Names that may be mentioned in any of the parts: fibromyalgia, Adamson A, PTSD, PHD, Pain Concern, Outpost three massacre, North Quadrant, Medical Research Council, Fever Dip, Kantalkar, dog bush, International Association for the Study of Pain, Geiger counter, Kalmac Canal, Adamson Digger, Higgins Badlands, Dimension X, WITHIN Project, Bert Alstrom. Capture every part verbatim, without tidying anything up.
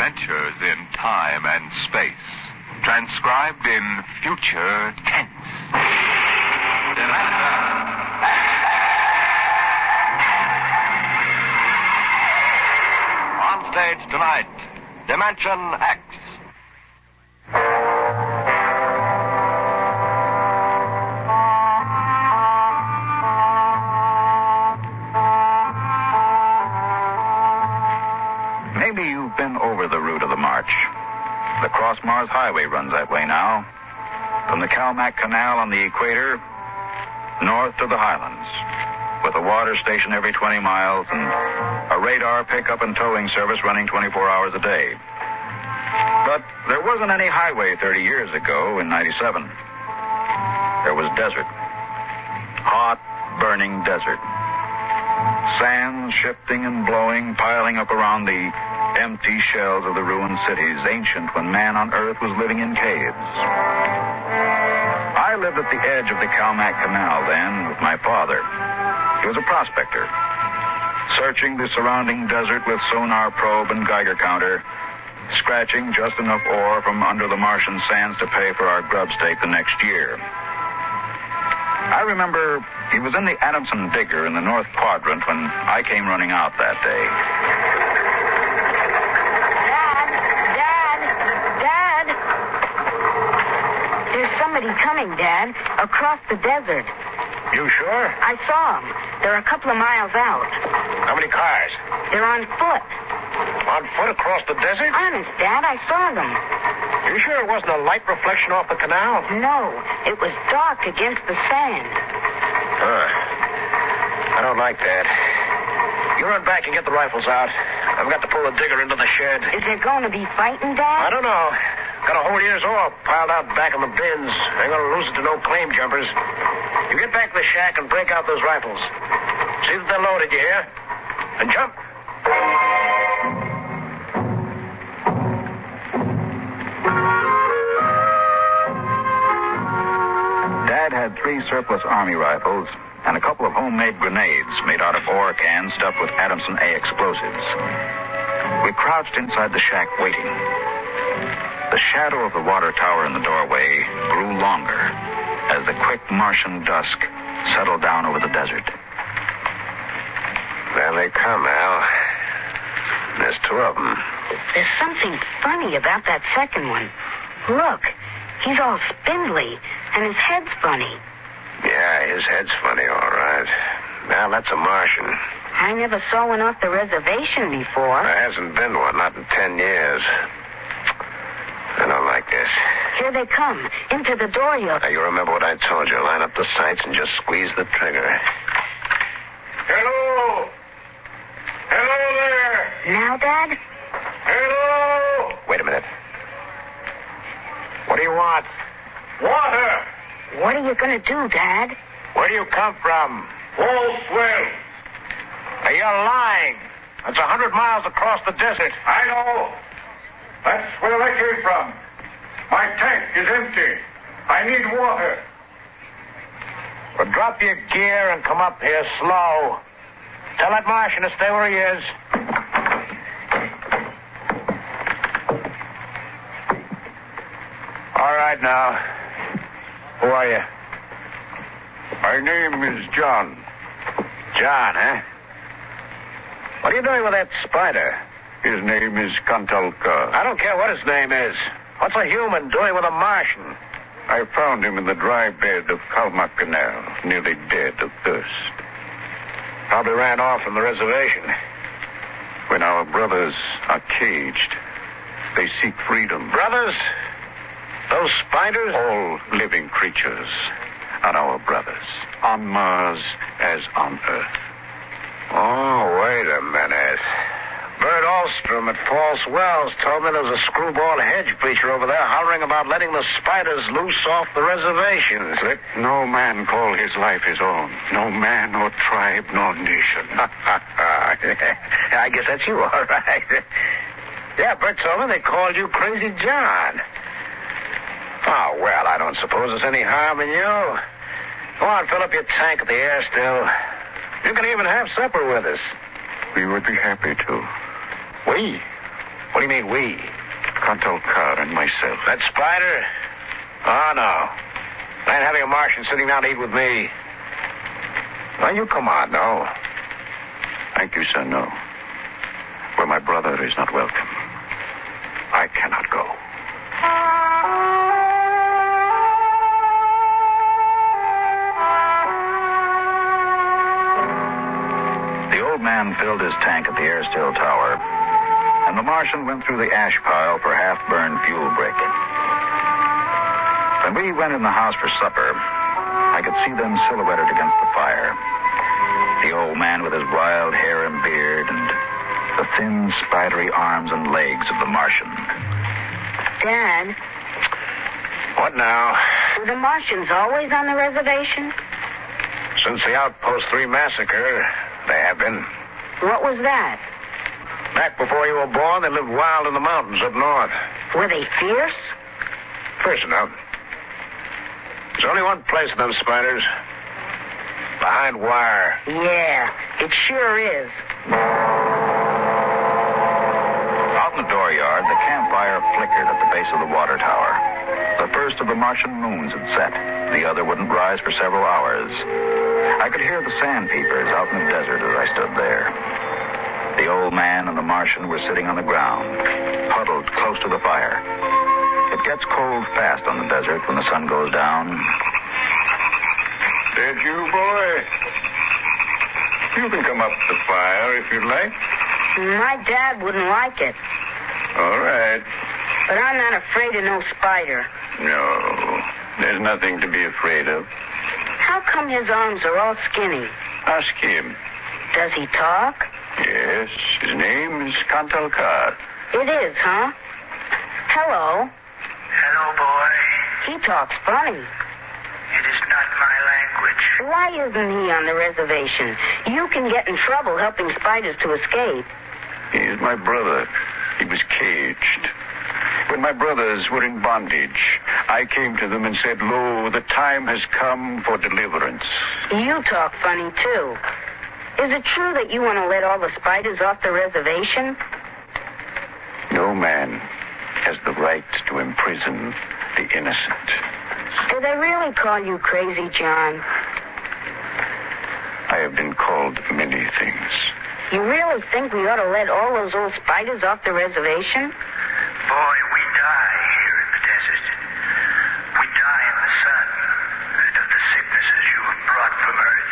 adventures in time and space, transcribed in future tense. On stage tonight, Dimension X. Mars Highway runs that way now. From the Kalmac Canal on the equator, north to the highlands, with a water station every twenty miles and a radar pickup and towing service running twenty-four hours a day. But there wasn't any highway thirty years ago in ninety-seven. There was desert. Hot, burning desert. Sand shifting and blowing, piling up around the empty shells of the ruined cities, ancient when man on earth was living in caves. I lived at the edge of the Kalmac Canal then with my father. He was a prospector, searching the surrounding desert with sonar probe and Geiger counter, scratching just enough ore from under the Martian sands to pay for our grub stake the next year. I remember he was in the Adamson Digger in the North Quadrant when I came running out that day. Coming, Dad, across the desert. You sure? I saw them. They're a couple of miles out. How many cars? They're on foot. On foot across the desert? Honest, Dad, I saw them. You sure it wasn't a light reflection off the canal? No, it was dark against the sand. Huh. I don't like that. You run back and get the rifles out. I've got to pull the digger into the shed. Is there going to be fighting, Dad? I don't know. Got a whole year's oil piled out back in the bins. They're going to lose it to no claim jumpers. You get back to the shack and break out those rifles. See that they're loaded, you hear? And jump. Dad had three surplus army rifles and a couple of homemade grenades made out of ore cans stuffed with Adamson A explosives. We crouched inside the shack waiting. The shadow of the water tower in the doorway grew longer as the quick Martian dusk settled down over the desert. There they come, Al. There's two of them. There's something funny about that second one. Look, he's all spindly, and his head's funny. Yeah, his head's funny, all right. Now, that's a Martian. I never saw one off the reservation before. There hasn't been one, not in ten years. I don't like this. Here they come. Into the door, you... Now, you remember what I told you. Line up the sights and just squeeze the trigger. Hello! Hello there! Now, Dad? Hello! Wait a minute. What do you want? Water! What are you going to do, Dad? Where do you come from? False Swell. Now, you're lying. That's a hundred miles across the desert. I know. That's where I came from. My tank is empty. I need water. Well, drop your gear and come up here slow. Tell that Martian to stay where he is. All right, now. Who are you? My name is John. John, huh? What are you doing with that spider? His name is Kantalkar. I don't care what his name is. What's a human doing with a Martian? I found him in the dry bed of Kalmac Canal, nearly dead of thirst. Probably ran off from the reservation. When our brothers are caged, they seek freedom. Brothers? Those spiders? All living creatures are our brothers, on Mars as on Earth. Oh, wait a minute. Bert Alstrom at False Wells told me there was a screwball hedge preacher over there hollering about letting the spiders loose off the reservations. Let no man call his life his own. No man, nor tribe, nor nation. I guess that's you, all right. Yeah, Bert told me they called you Crazy John. Oh, well, I don't suppose there's any harm in you. Go on, fill up your tank at the air still. You can even have supper with us. We would be happy to. We? Oui. What do you mean, we? Kantalkar and myself. That spider? Oh, no. Plan having a Martian sitting down to eat with me. Now, you come on, no. Thank you, sir, no. Where my brother is not welcome, I cannot go. The old man filled his tank at the air still tower, and the Martian went through the ash pile for half-burned fuel brick. When we went in the house for supper, I could see them silhouetted against the fire. The old man with his wild hair and beard and the thin, spidery arms and legs of the Martian. Dad. What now? Were the Martians always on the reservation? Since the Outpost three massacre, they have been. What was that? Back before you were born, they lived wild in the mountains up north. Were they fierce? Fierce enough. There's only one place in them spiders. Behind wire. Yeah, it sure is. Out in the dooryard, the campfire flickered at the base of the water tower. The first of the Martian moons had set. The other wouldn't rise for several hours. I could hear the sandpeepers out in the desert as I stood there. The old man and the Martian were sitting on the ground, huddled close to the fire. It gets cold fast on the desert when the sun goes down. Did you, boy? You can come up to the fire if you'd like. My dad wouldn't like it. All right. But I'm not afraid of no spider. No, there's nothing to be afraid of. How come his arms are all skinny? Ask him. Does he talk? Yes, his name is Kantalkar. It is, huh? Hello. Hello, boy. He talks funny. It is not my language. Why isn't he on the reservation? You can get in trouble helping spiders to escape. He's my brother. He was caged. When my brothers were in bondage, I came to them and said, "Lo, the time has come for deliverance." You talk funny, too. Is it true that you want to let all the spiders off the reservation? No, man. Has the right to imprison the innocent. Do they really call you crazy, John? I have been called many things. You really think we ought to let all those old spiders off the reservation? Boy, we die here in the desert. We die in the sun and of the sicknesses you have brought from Earth.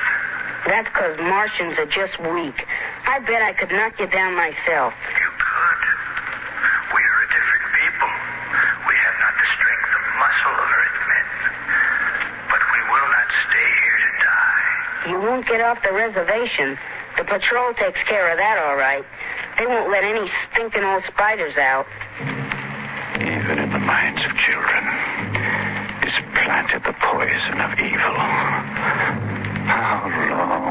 That's because Martians are just weak. I bet I could knock you down myself. You could. We are a different people. We have not the strength of muscle of Earthmen. But we will not stay here to die. You won't get off the reservation. The patrol takes care of that all right. They won't let any stinking old spiders out. Even in the minds of children is planted the poison of evil. How long?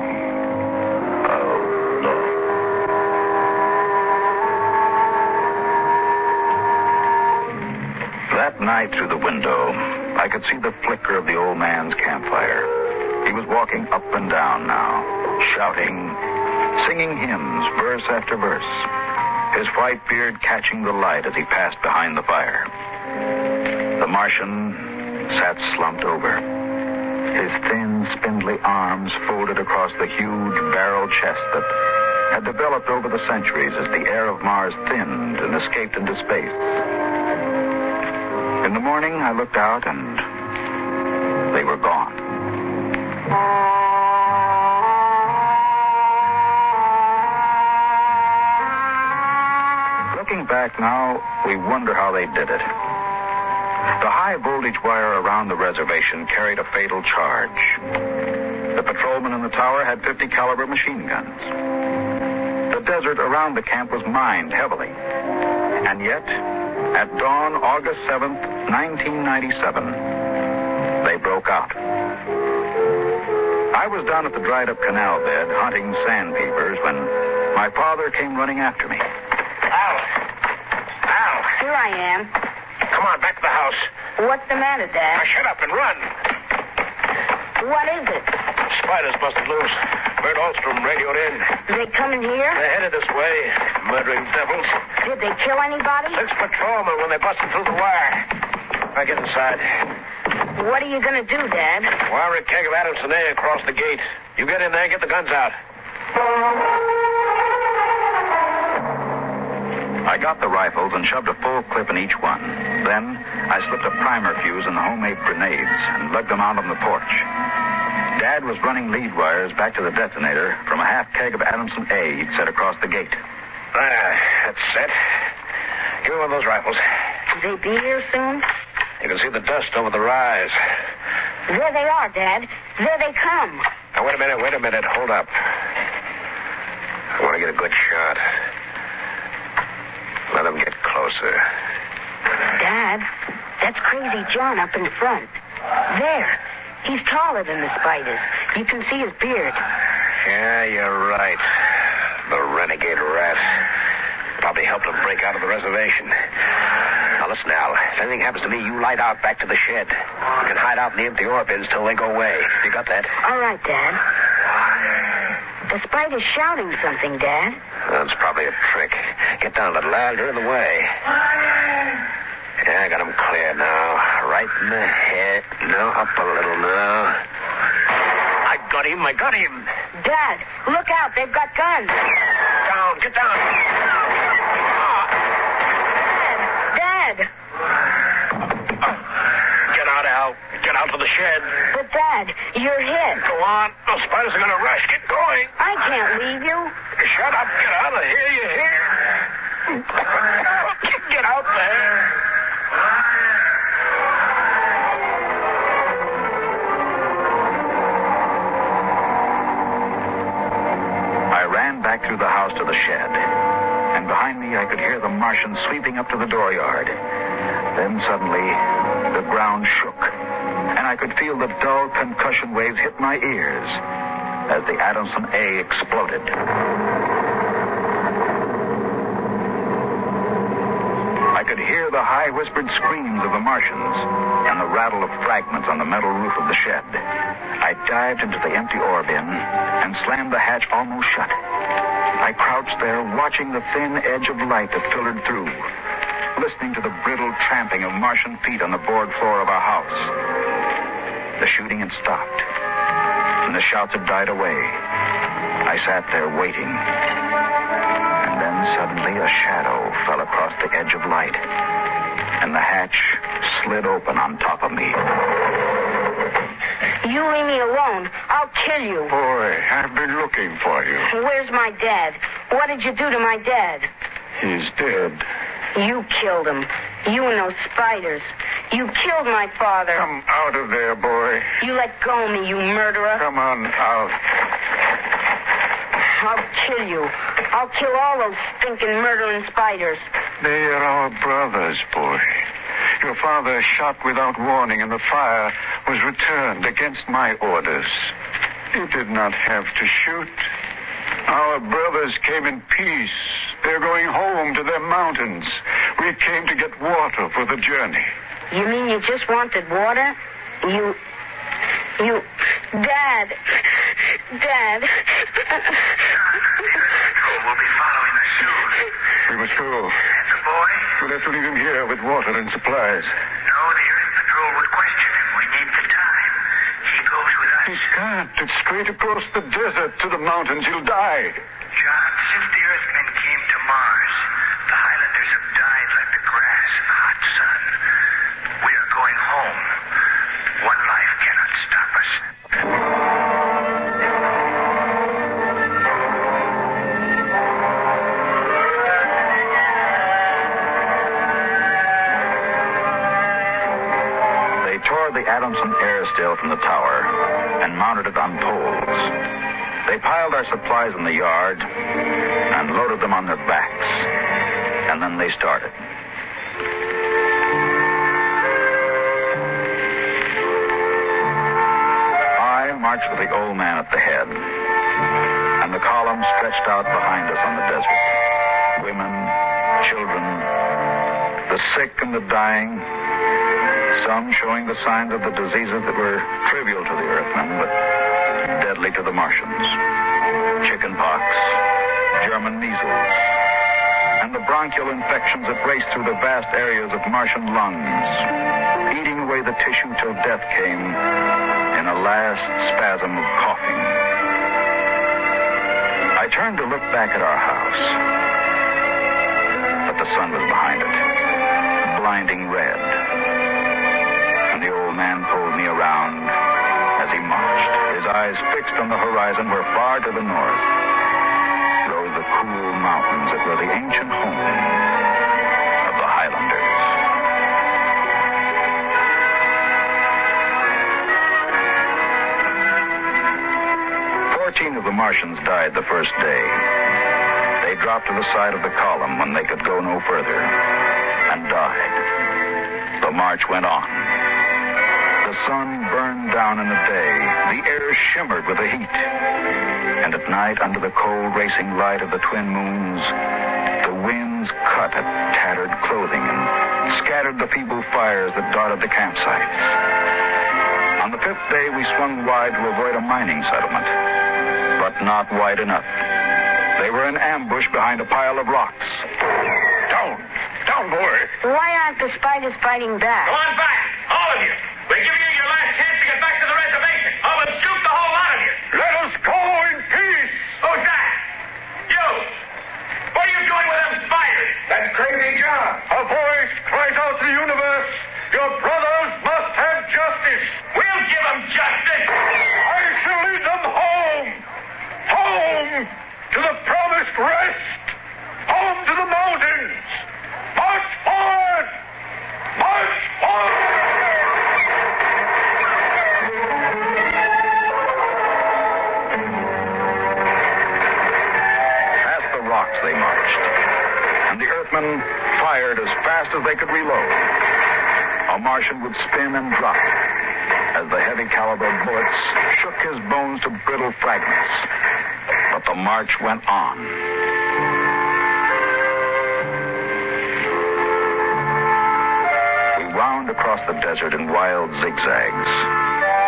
That night through the window, I could see the flicker of the old man's campfire. He was walking up and down now, shouting, singing hymns, verse after verse, his white beard catching the light as he passed behind the fire. The Martian sat slumped over, his thin, spindly arms folded across the huge barrel chest that had developed over the centuries as the air of Mars thinned and escaped into space. In the morning, I looked out, and they were gone. Looking back now, we wonder how they did it. The high-voltage wire around the reservation carried a fatal charge. The patrolmen in the tower had fifty caliber machine guns. The desert around the camp was mined heavily. And yet, at dawn, August seventh, nineteen ninety-seven, they broke out. I was down at the dried-up canal bed hunting sandpeepers when my father came running after me. Al! Al! Here I am. Come on, back to the house. What's the matter, Dad? Now shut up and run. What is it? Spiders busted loose. Bert Alstrom radioed in. Did they come in here? They're headed this way. Murdering devils. Did they kill anybody? Six patrolmen when they busted through the wire. Now get inside. What are you going to do, Dad? Wire a keg of Adamson A across the gate. You get in there and get the guns out. I got the rifles and shoved a full clip in each one. Then I slipped a primer fuse in the homemade grenades and lugged them out on the porch. Dad was running lead wires back to the detonator from a half keg of Adamson A he'd set across the gate. Ah, that's set. Give me one of those rifles. Will they be here soon? You can see the dust over the rise. There they are, Dad. There they come. Now, wait a minute, wait a minute. Hold up. I want to get a good shot. Let them get closer. Dad, that's Crazy John up in front. There. He's taller than the spiders. You can see his beard. Yeah, you're right. The renegade rat. Probably helped him break out of the reservation. Now, listen, Al. If anything happens to me, you light out back to the shed. You can hide out in the empty ore bins till they go away. You got that? All right, Dad. The spider's shouting something, Dad. That's probably a trick. Get down, little Al. You're in the way. Yeah, I got him clear now. Right in the head. No, up a little now. I got him. I got him. Dad, look out. They've got guns. Down. Get down. Dad. Dad. Get out, Al. Get out to the shed. But, Dad, you're hit. Go on. Those spiders are going to rush. Get going. I can't leave you. Shut up. Get out of here. You're here. Get out there. I ran back through the house to the shed, and behind me I could hear the Martian sweeping up to the dooryard. Then suddenly, the ground shook, and I could feel the dull concussion waves hit my ears as the Adamson A exploded. I could hear the high whispered screams of the Martians and the rattle of fragments on the metal roof of the shed. I dived into the empty ore bin and slammed the hatch almost shut. I crouched there, watching the thin edge of light that filtered through, listening to the brittle tramping of Martian feet on the board floor of our house. The shooting had stopped, and the shouts had died away. I sat there waiting. Suddenly, a shadow fell across the edge of light, and the hatch slid open on top of me. You leave me alone. I'll kill you. Boy, I've been looking for you. Where's my dad? What did you do to my dad? He's dead. You killed him. You and those spiders. You killed my father. Come out of there, boy. You let go of me, you murderer. Come on out. I'll kill you. I'll kill all those stinking murdering spiders. They are our brothers, boy. Your father shot without warning, and the fire was returned against my orders. You did not have to shoot. Our brothers came in peace. They're going home to their mountains. We came to get water for the journey. You mean you just wanted water? You... You... Dad... Dad... We'll be following us soon. We must go. The boy? We'll have to leave him here with water and supplies. No, the Earth Patrol would question him. We need the time. He goes with us. He can't. It's straight across the desert to the mountains. He'll die. John, since the Earthmen came to Mars, the Highlanders have died like the grass in the hot sun. We are going home. One life cannot stop us. The Adamson airsteel from the tower and mounted it on poles. They piled our supplies in the yard and loaded them on their backs, and then they started. I marched with the old man at the head, and the column stretched out behind us on the desert. Women, children, the sick and the dying. Some showing the signs of the diseases that were trivial to the Earthmen, but deadly to the Martians. Chicken pox, German measles, and the bronchial infections that raced through the vast areas of Martian lungs, eating away the tissue till death came in a last spasm of coughing. I turned to look back at our house, but the sun was behind it, blinding red, and the old man pulled me around as he marched, his eyes fixed on the horizon where far to the north rose the cool mountains that were the ancient home of the Highlanders. Fourteen of the Martians died the first day. They dropped to the side of the column when they could go no further and died. The march went on. The sun burned down in the day. The air shimmered with the heat. And at night, under the cold, racing light of the twin moons, the winds cut at tattered clothing and scattered the feeble fires that dotted the campsites. On the fifth day, we swung wide to avoid a mining settlement, but not wide enough. They were in ambush behind a pile of rocks. Down! Down, boys! Why aren't the spiders fighting back? Go on back! All of you! We're giving you your last chance to get back to the reservation! I will shoot the whole lot of you! Let us go! Who's that? You! What are you doing with them spiders? That crazy job. A voice cries out to the universe. Your brothers must have justice. We'll give them justice. I shall lead them home. Home to the promised rest. Home to the mountains. March forward. March forward. They marched, and the Earthmen fired as fast as they could reload. A Martian would spin and drop as the heavy caliber bullets shook his bones to brittle fragments. But the march went on. We wound across the desert in wild zigzags,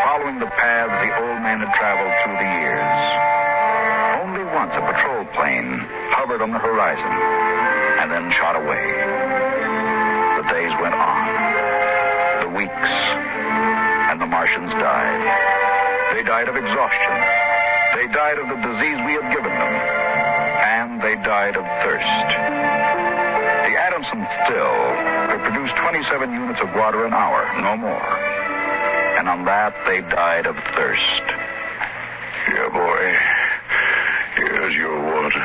following the paths the old man had traveled through the years. Once a patrol plane hovered on the horizon and then shot away. The days went on, the weeks, and the Martians died. They died of exhaustion. They died of the disease we had given them. And they died of thirst. The Adamson still could produce twenty-seven units of water an hour, no more. And on that, they died of thirst. Yeah, boy. Here's your water.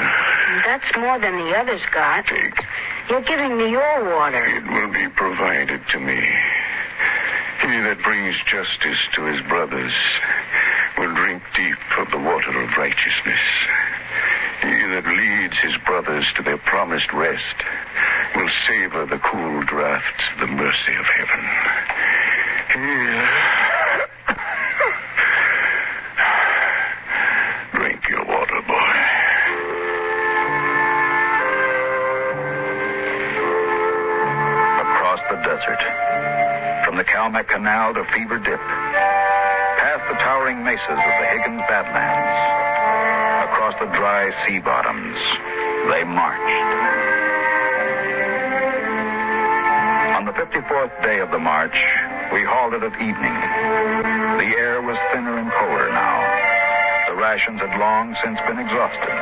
That's more than the others got. Take. You're giving me your water. It will be provided to me. He that brings justice to his brothers will drink deep of the water of righteousness. He that leads his brothers to their promised rest will savor the cool draughts of the mercy of heaven. He... From the Kalmac Canal to Fever Dip, past the towering mesas of the Higgins Badlands, across the dry sea bottoms, they marched. On the fifty-fourth day of the march, we halted at evening. The air was thinner and colder now. The rations had long since been exhausted.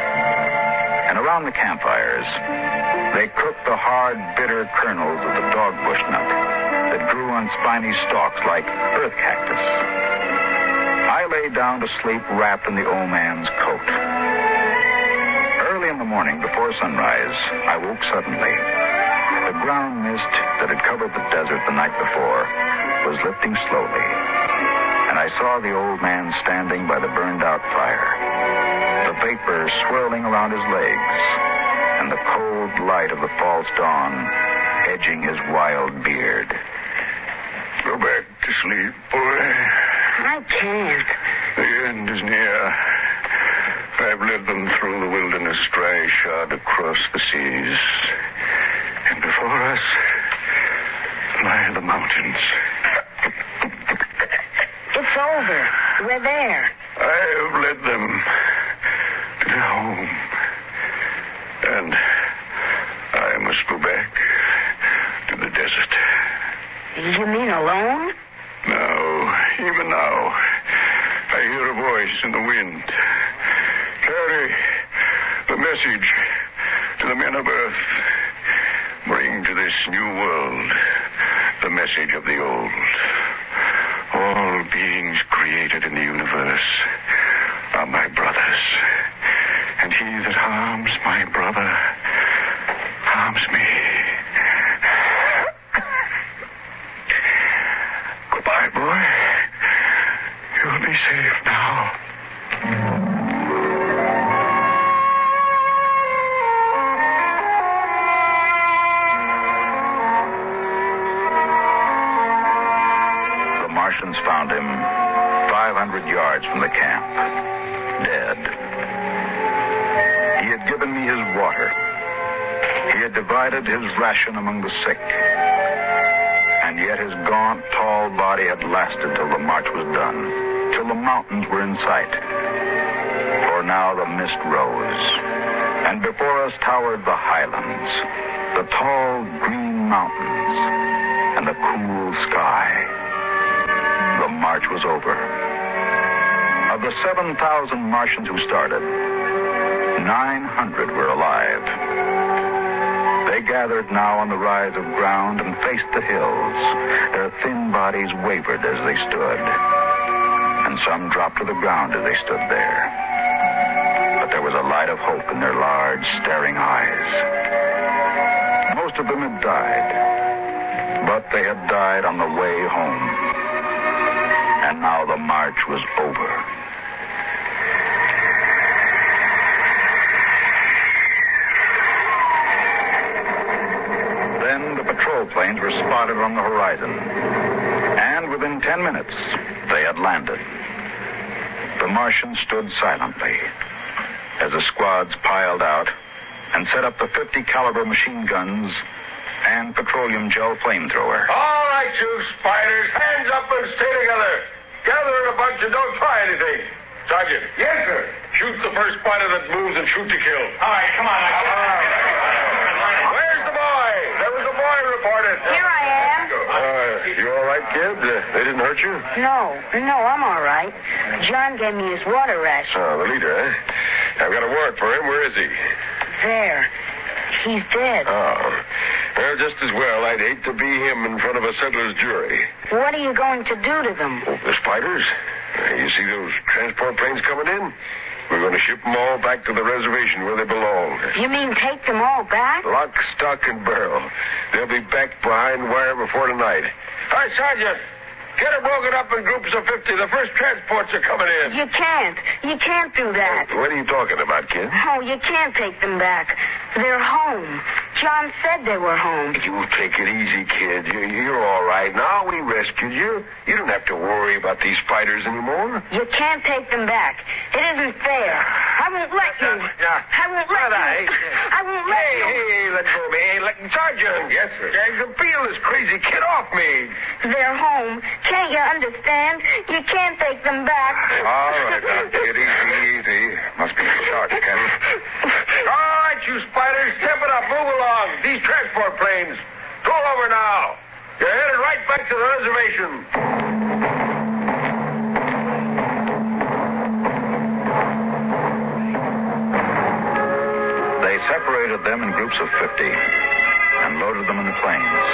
And around the campfires, they cooked the hard, bitter kernels of the dog bush nut that grew on spiny stalks like earth cactus. I lay down to sleep wrapped in the old man's coat. Early in the morning, before sunrise, I woke suddenly. The ground mist that had covered the desert the night before was lifting slowly, and I saw the old man standing by the burned-out fire. The vapor swirling around his legs, and the cold light of the false dawn edging his wild beard. Go back to sleep, boy. I can't. The end is near. I've led them through the wilderness, dry shod across the seas. And before us lie the mountains. It's over. We're there. I have led them to home. And I must go back to the desert. You mean alone? No, even now, I hear a voice in the wind. Carry the message to the men of Earth. Bring to this new world the message of the old. All beings created in the universe are my brothers. And he that harms my brother harms me. Goodbye, boy. You'll be safe now. Found him five hundred yards from the camp, dead. He had given me his water. He had divided his ration among the sick. And yet his gaunt, tall body had lasted till the march was done, till the mountains were in sight. For now the mist rose, and before us towered the highlands, the tall green mountains, and the cool sky. The march was over. Of the seven thousand Martians who started, nine hundred were alive. They gathered now on the rise of ground and faced the hills. Their thin bodies wavered as they stood, and some dropped to the ground as they stood there. But there was a light of hope in their large, staring eyes. Most of them had died, but they had died on the way home. And now the march was over. Then the patrol planes were spotted on the horizon. And within ten minutes, they had landed. The Martians stood silently as the squads piled out and set up the fifty caliber machine guns and petroleum gel flamethrower. All right, you spiders, hands up and stay together. Gather in a bunch and don't try anything. Sergeant. Yes, sir. Shoot the first spider that moves and shoot to kill. All right, come on. I All right. Right. Where's the boy? There was a boy reported. Here I am. Uh, you all right, kid? Uh, they didn't hurt you? No. No, I'm all right. John gave me his water ration. Oh, the leader, eh? I've got a warrant for him. Where is he? There. He's dead. Oh. Well, just as well. I'd hate to be him in front of a settler's jury. What are you going to do to them? Oh, the spiders. Uh, you see those transport planes coming in? We're going to ship them all back to the reservation where they belong. You mean take them all back? Lock, stock, and barrel. They'll be back behind wire before tonight. All right, Sergeant. Get them broken up in groups of fifty. The first transports are coming in. You can't. You can't do that. What are you talking about, kid? Oh, you can't take them back. They're home. John said they were home. You take it easy, kid. You're, you're all right. Now we rescued you. You don't have to worry about these spiders anymore. You can't take them back. It isn't fair. I won't let you. I won't let you. I won't let you. Hey, hey, let go of me. Hey, let me charge you. Yes, sir. You can feel this crazy kid off me. They're home. Can't you understand? You can't take them back. All right, now, kid. Easy, easy. Must be charged, Captain. All right, you spiders. Step it up. Move along. These transport planes. Roll over now. You're headed right back to the reservation. They separated them in groups of fifty and loaded them in the planes.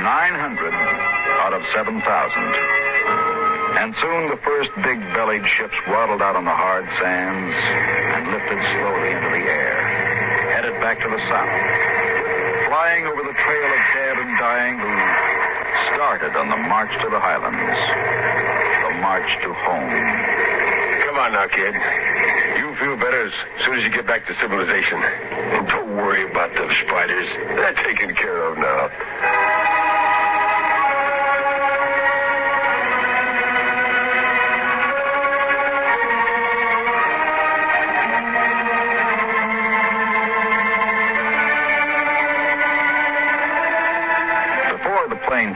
nine hundred out of seven thousand. And soon the first big-bellied ships waddled out on the hard sands and lifted slowly into the air, headed back to the south, flying over the trail of dead and dying who started on the march to the highlands, the march to home. Come on now, kid. You'll feel better as soon as you get back to civilization. And don't worry about those spiders. They're taken care of now.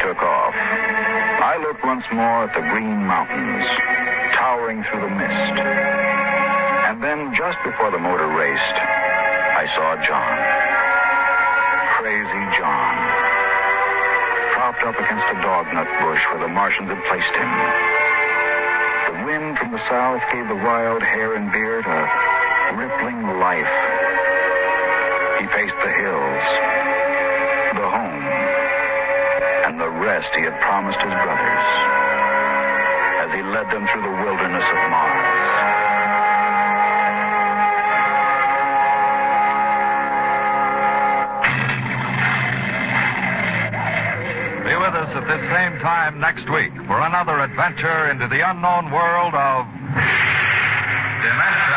Took off. I looked once more at the green mountains, towering towering through the mist. And then, just before the motor raced, I saw John. Crazy John. Propped up against a dognut bush where the Martians had placed him. The wind from the south gave the wild hair and beard a rippling life. He faced the hills, the home, and the rest he had promised his brothers as he led them through the wilderness of Mars. At this same time next week for another adventure into the unknown world of Dimension